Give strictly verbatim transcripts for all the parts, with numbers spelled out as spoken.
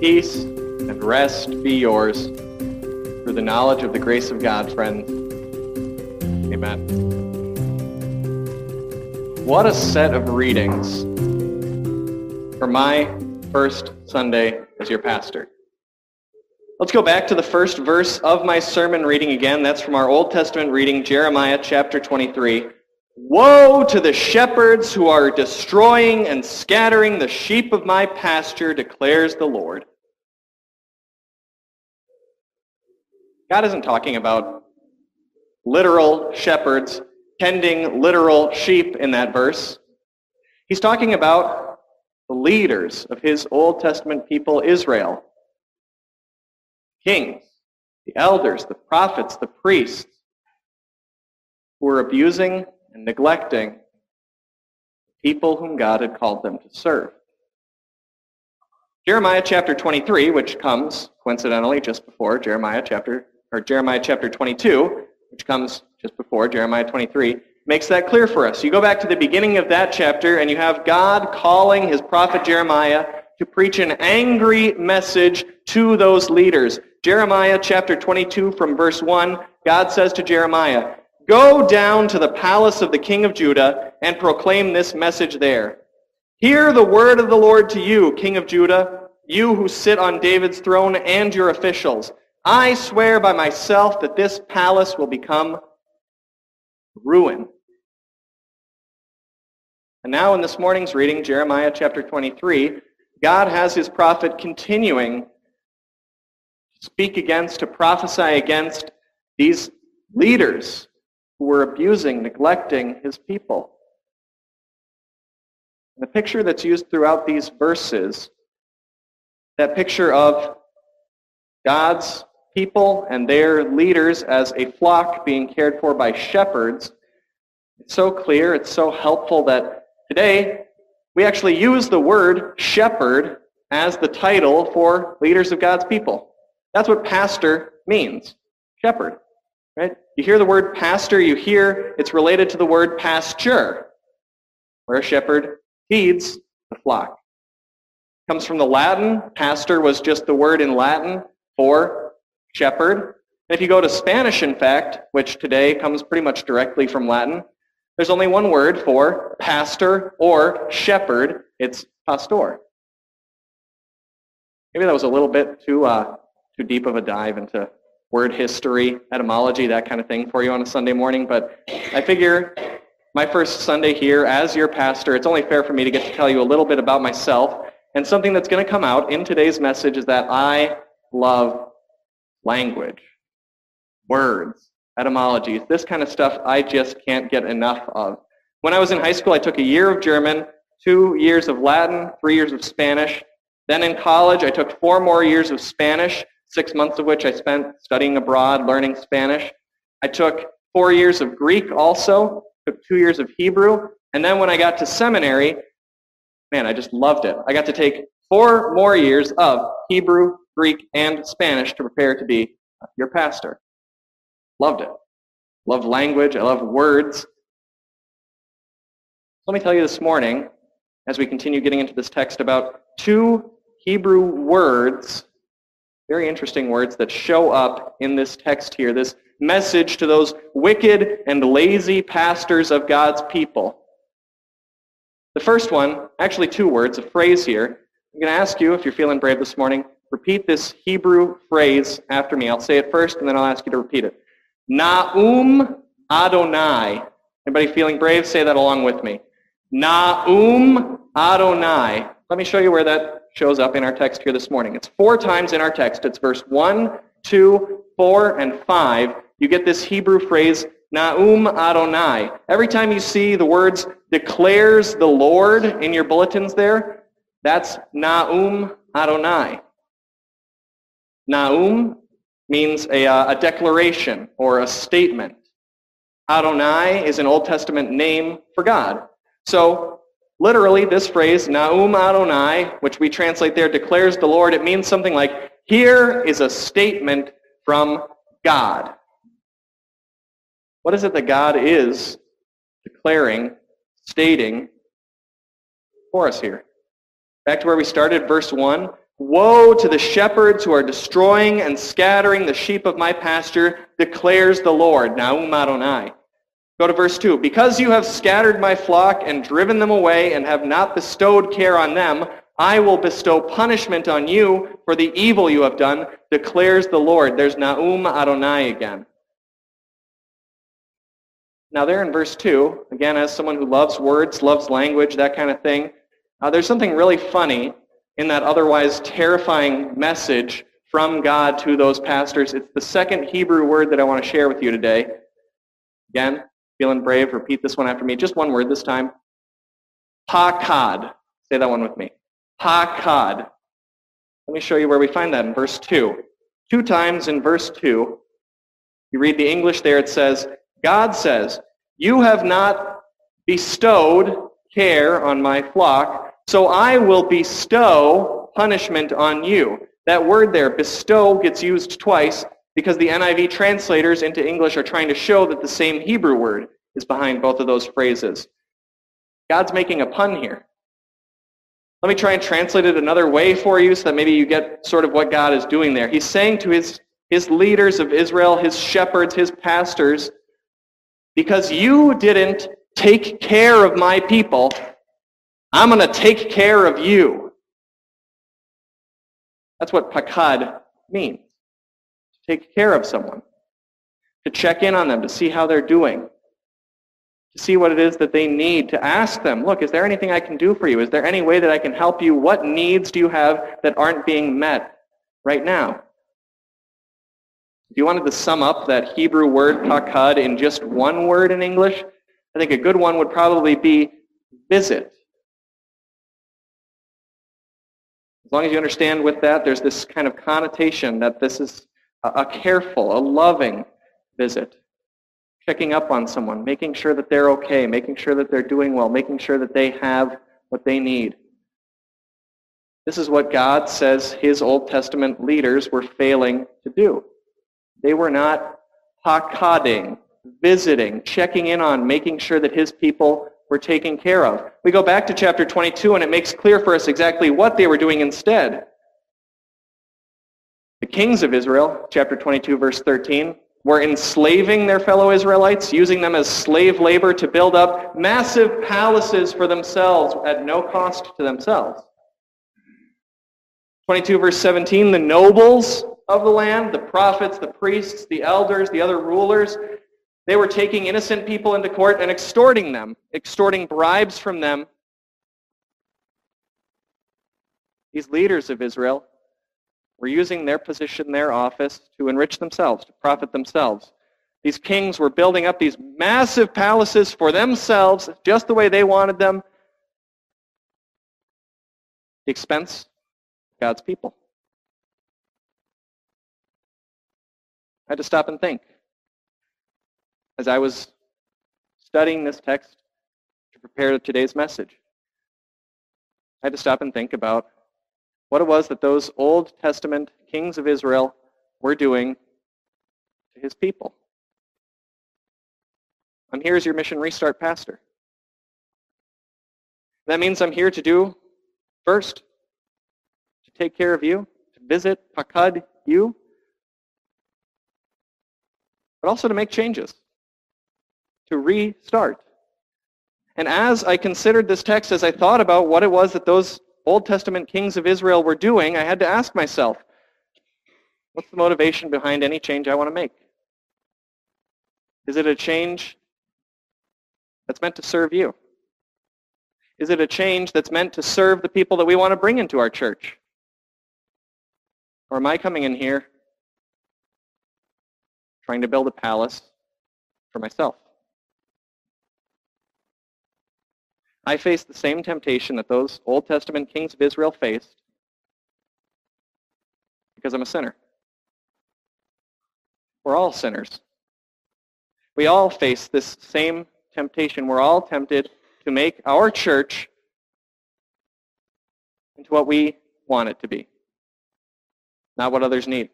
Peace and rest be yours through the knowledge of the grace of God, friends. Amen. What a set of readings for my first Sunday as your pastor. Let's go back to the first verse of my sermon reading again. That's from our Old Testament reading, Jeremiah chapter twenty-three. Woe to the shepherds who are destroying and scattering the sheep of my pasture, declares the Lord. God isn't talking about literal shepherds tending literal sheep in that verse. He's talking about the leaders of his Old Testament people, Israel. Kings, the elders, the prophets, the priests, who were abusing and neglecting the people whom God had called them to serve. Jeremiah chapter twenty-three, which comes coincidentally just before Jeremiah chapter, or Jeremiah chapter twenty-two, which comes just before Jeremiah twenty-three, makes that clear for us. You go back to the beginning of that chapter and you have God calling his prophet Jeremiah to preach an angry message to those leaders. Jeremiah chapter twenty-two from verse one, God says to Jeremiah, "Go down to the palace of the king of Judah and proclaim this message there. Hear the word of the Lord to you, king of Judah, you who sit on David's throne and your officials. I swear by myself that this palace will become ruin." And now in this morning's reading, Jeremiah chapter twenty-three, God has his prophet continuing to speak against, to prophesy against these leaders who were abusing, neglecting his people. And the picture that's used throughout these verses, that picture of God's people and their leaders as a flock being cared for by shepherds, it's so clear, it's so helpful that today we actually use the word shepherd as the title for leaders of God's people. That's what pastor means, shepherd. Right? You hear the word pastor, you hear it's related to the word pasture, where a shepherd feeds the flock. It comes from the Latin. Pastor was just the word in Latin for shepherd. And if you go to Spanish, in fact, which today comes pretty much directly from Latin, there's only one word for pastor or shepherd. It's pastor. Maybe that was a little bit too uh, too deep of a dive into word history, etymology, that kind of thing for you on a Sunday morning, but I figure my first Sunday here as your pastor, it's only fair for me to get to tell you a little bit about myself, and something that's going to come out in today's message is that I love language, words, etymologies, this kind of stuff I just can't get enough of. When I was in high school, I took a year of German, two years of Latin, three years of Spanish. Then in college, I took four more years of Spanish, six months of which I spent studying abroad, learning Spanish. I took four years of Greek also, took two years of Hebrew, and then when I got to seminary, man, I just loved it. I got to take four more years of Hebrew, Greek, and Spanish to prepare to be your pastor. Loved it. Love language. I love words. Let me tell you this morning, as we continue getting into this text, about two Hebrew words, very interesting words that show up in this text here, this message to those wicked and lazy pastors of God's people. The first one, actually two words, a phrase here. I'm going to ask you, if you're feeling brave this morning, repeat this Hebrew phrase after me. I'll say it first, and then I'll ask you to repeat it. Na'um Adonai. Anybody feeling brave? Say that along with me. Na'um Adonai. Let me show you where that shows up in our text here this morning. It's four times in our text. It's verse one, two, four, and five. You get this Hebrew phrase, Na'um Adonai. Every time you see the words, declares the Lord, in your bulletins there, that's Na'um Adonai. Na'um means a, uh, a declaration or a statement. Adonai is an Old Testament name for God. So, literally, this phrase, Na'um Adonai, which we translate there, declares the Lord, it means something like, here is a statement from God. What is it that God is declaring, stating for us here? Back to where we started, verse one, Woe to the shepherds who are destroying and scattering the sheep of my pasture, declares the Lord, Na'um Adonai. Go to verse two. Because you have scattered my flock and driven them away and have not bestowed care on them, I will bestow punishment on you for the evil you have done, declares the Lord. There's Na'um Adonai again. Now there in verse two, again, as someone who loves words, loves language, that kind of thing, uh, there's something really funny in that otherwise terrifying message from God to those pastors. It's the second Hebrew word that I want to share with you today. Again, feeling brave, repeat this one after me. Just one word this time. Pakad. Say that one with me. Pakad. Let me show you where we find that in verse two. Two times in verse two, you read the English there, it says, God says, you have not bestowed care on my flock, so I will bestow punishment on you. That word there, bestow, gets used twice because the N I V translators into English are trying to show that the same Hebrew word is behind both of those phrases. God's making a pun here. Let me try and translate it another way for you so that maybe you get sort of what God is doing there. He's saying to his, his leaders of Israel, his shepherds, his pastors, because you didn't take care of my people, I'm going to take care of you. That's what pakad means, to take care of someone, to check in on them, to see how they're doing, to see what it is that they need, to ask them, look, is there anything I can do for you? Is there any way that I can help you? What needs do you have that aren't being met right now? If you wanted to sum up that Hebrew word pakad in just one word in English, I think a good one would probably be visit. As long as you understand with that, there's this kind of connotation that this is a careful, a loving visit. Checking up on someone, making sure that they're okay, making sure that they're doing well, making sure that they have what they need. This is what God says his Old Testament leaders were failing to do. They were not pakading, visiting, checking in on, making sure that his people were taken care of. We go back to chapter twenty-two, and it makes clear for us exactly what they were doing instead. The kings of Israel, chapter twenty-two, verse thirteen, were enslaving their fellow Israelites, using them as slave labor to build up massive palaces for themselves at no cost to themselves. twenty-two, verse seventeen, the nobles of the land, the prophets, the priests, the elders, the other rulers, they were taking innocent people into court and extorting them, extorting bribes from them. These leaders of Israel were using their position, their office, to enrich themselves, to profit themselves. These kings were building up these massive palaces for themselves, just the way they wanted them, at the expense of God's people. I had to stop and think as I was studying this text to prepare today's message. I had to stop and think about what it was that those Old Testament kings of Israel were doing to his people. I'm here as your Mission Restart pastor. That means I'm here to do, first, to take care of you, to visit, pakad you, but also to make changes, to restart. And as I considered this text, as I thought about what it was that those Old Testament kings of Israel were doing, I had to ask myself, what's the motivation behind any change I want to make? Is it a change that's meant to serve you? Is it a change that's meant to serve the people that we want to bring into our church? Or am I coming in here trying to build a palace for myself? I faced the same temptation that those Old Testament kings of Israel faced because I'm a sinner. We're all sinners. We all face this same temptation. We're all tempted to make our church into what we want it to be, not what others need.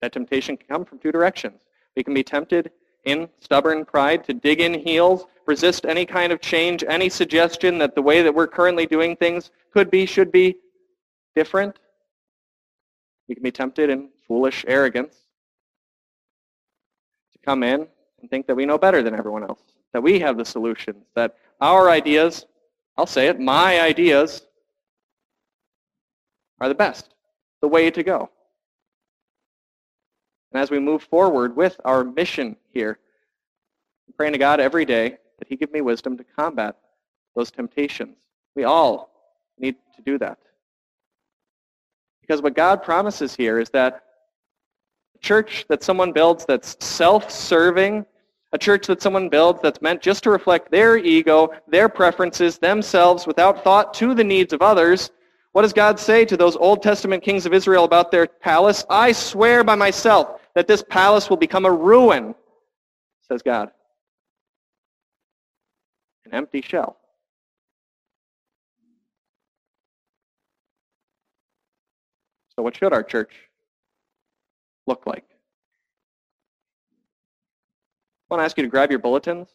That temptation can come from two directions. We can be tempted in stubborn pride, to dig in heels, resist any kind of change, any suggestion that the way that we're currently doing things could be, should be different. We can be tempted in foolish arrogance to come in and think that we know better than everyone else, that we have the solutions, that our ideas, I'll say it, my ideas are the best, the way to go. And as we move forward with our mission here, I'm praying to God every day that he give me wisdom to combat those temptations. We all need to do that. Because what God promises here is that a church that someone builds that's self-serving, a church that someone builds that's meant just to reflect their ego, their preferences, themselves, without thought to the needs of others, what does God say to those Old Testament kings of Israel about their palace? I swear by myself that this palace will become a ruin, says God. An empty shell. So what should our church look like? I want to ask you to grab your bulletins.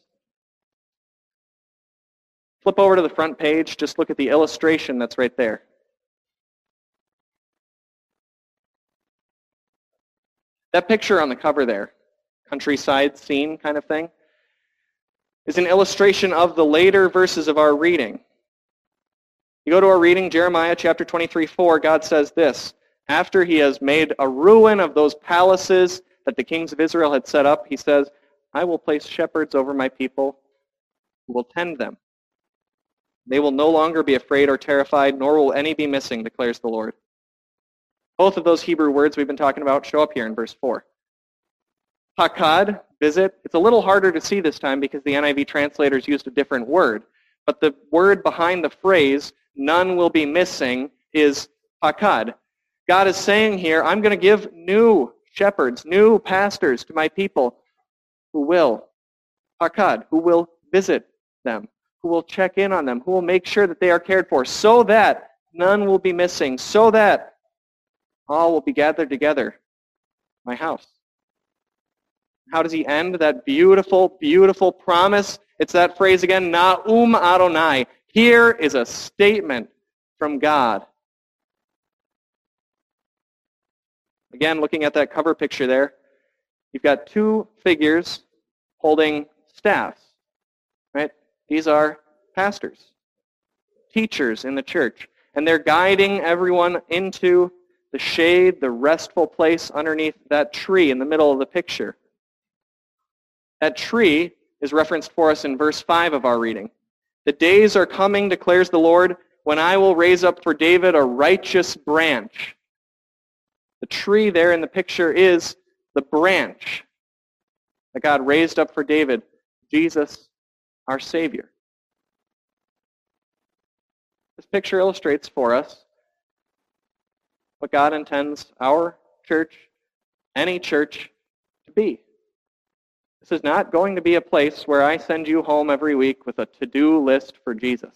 Flip over to the front page. Just look at the illustration that's right there. That picture on the cover there, countryside scene kind of thing, is an illustration of the later verses of our reading. You go to our reading, Jeremiah chapter twenty-three, four, God says this, after he has made a ruin of those palaces that the kings of Israel had set up, he says, I will place shepherds over my people who will tend them. They will no longer be afraid or terrified, nor will any be missing, declares the Lord. Both of those Hebrew words we've been talking about show up here in verse four. Pakad, visit. It's a little harder to see this time because the N I V translators used a different word. But the word behind the phrase, none will be missing, is pakad. God is saying here, I'm going to give new shepherds, new pastors to my people who will, pakad, who will visit them, who will check in on them, who will make sure that they are cared for, so that none will be missing, so that all will be gathered together, my house. How does he end that beautiful, beautiful promise? It's that phrase again, Na'um Adonai. Here is a statement from God. Again, looking at that cover picture there, you've got two figures holding staffs, right? These are pastors, teachers in the church, and they're guiding everyone into the shade, the restful place underneath that tree in the middle of the picture. That tree is referenced for us in verse five of our reading. The days are coming, declares the Lord, when I will raise up for David a righteous branch. The tree there in the picture is the branch that God raised up for David, Jesus, our Savior. This picture illustrates for us what God intends our church, any church, to be. This is not going to be a place where I send you home every week with a to-do list for Jesus.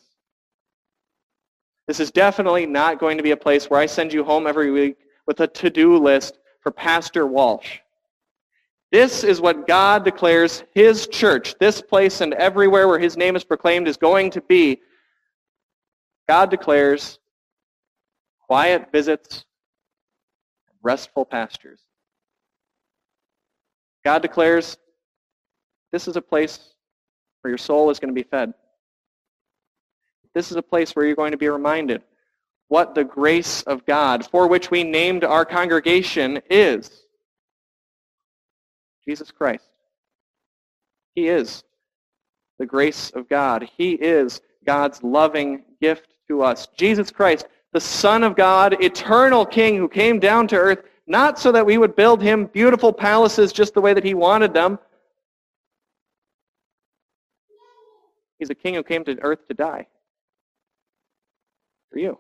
This is definitely not going to be a place where I send you home every week with a to-do list for Pastor Walsh. This is what God declares his church, this place and everywhere where his name is proclaimed, is going to be. God declares quiet visits, restful pastures. God declares this is a place where your soul is going to be fed. This is a place where you're going to be reminded what the grace of God, for which we named our congregation, is. Jesus Christ. He is the grace of God. He is God's loving gift to us. Jesus Christ, the Son of God, eternal King who came down to earth, not so that we would build him beautiful palaces just the way that he wanted them. He's a king who came to earth to die for you.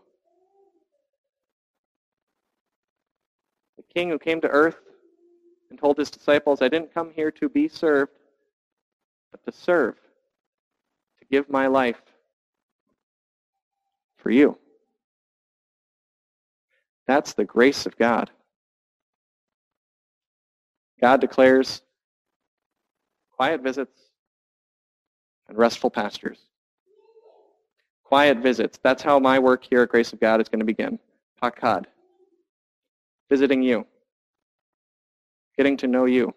The king who came to earth and told his disciples, I didn't come here to be served, but to serve, to give my life for you. That's the grace of God. God declares Quiet visits and restful pastures. Quiet visits. That's how my work here at Grace of God is going to begin. Pakad. Visiting you. Getting to know you.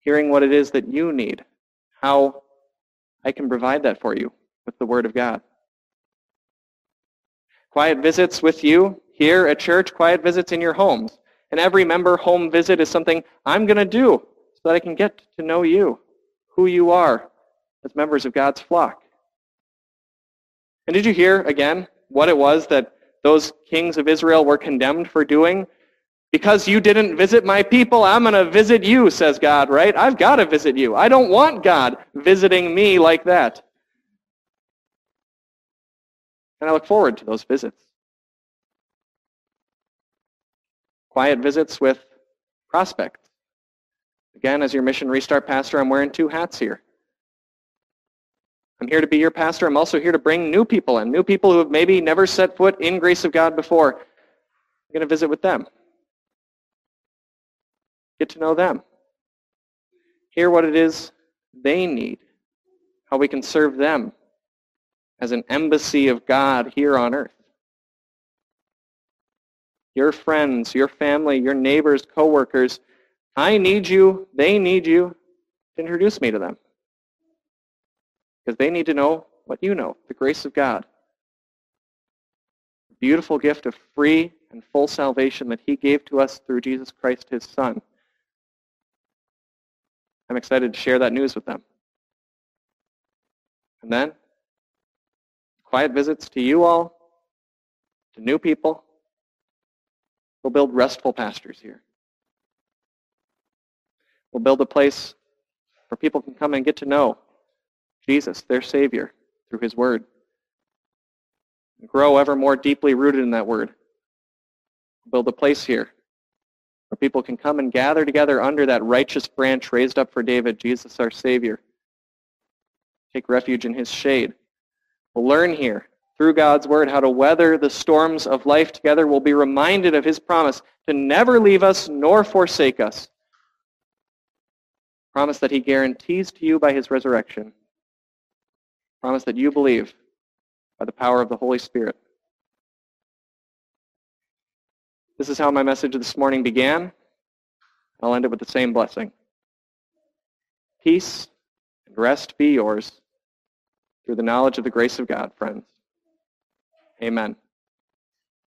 Hearing what it is that you need. How I can provide that for you with the Word of God. Quiet visits with you here at church, quiet visits in your homes. And every member home visit is something I'm going to do so that I can get to know you, who you are as members of God's flock. And did you hear again what it was that those kings of Israel were condemned for doing? Because you didn't visit my people, I'm going to visit you, says God, right? I've got to visit you. I don't want God visiting me like that. And I look forward to those visits. Quiet visits with prospects. Again, as your Mission Restart pastor, I'm wearing two hats here. I'm here to be your pastor. I'm also here to bring new people in, new people who have maybe never set foot in Grace of God before. I'm going to visit with them. Get to know them. Hear what it is they need, how we can serve them as an embassy of God here on earth. Your friends, your family, your neighbors, coworkers, I need you, they need you to introduce me to them. Because they need to know what you know, the grace of God. The beautiful gift of free and full salvation that he gave to us through Jesus Christ, his son. I'm excited to share that news with them. And then, quiet visits to you all, to new people. We'll build restful pastures here. We'll build a place where people can come and get to know Jesus, their Savior, through his word. And grow ever more deeply rooted in that word. We'll build a place here where people can come and gather together under that righteous branch raised up for David, Jesus our Savior. Take refuge in his shade. We'll learn here, through God's word, how to weather the storms of life together. We'll be reminded of his promise to never leave us nor forsake us. Promise that he guarantees to you by his resurrection. Promise that you believe by the power of the Holy Spirit. This is how my message this morning began. I'll end it with the same blessing. Peace and rest be yours. Through the knowledge of the grace of God, friends. Amen.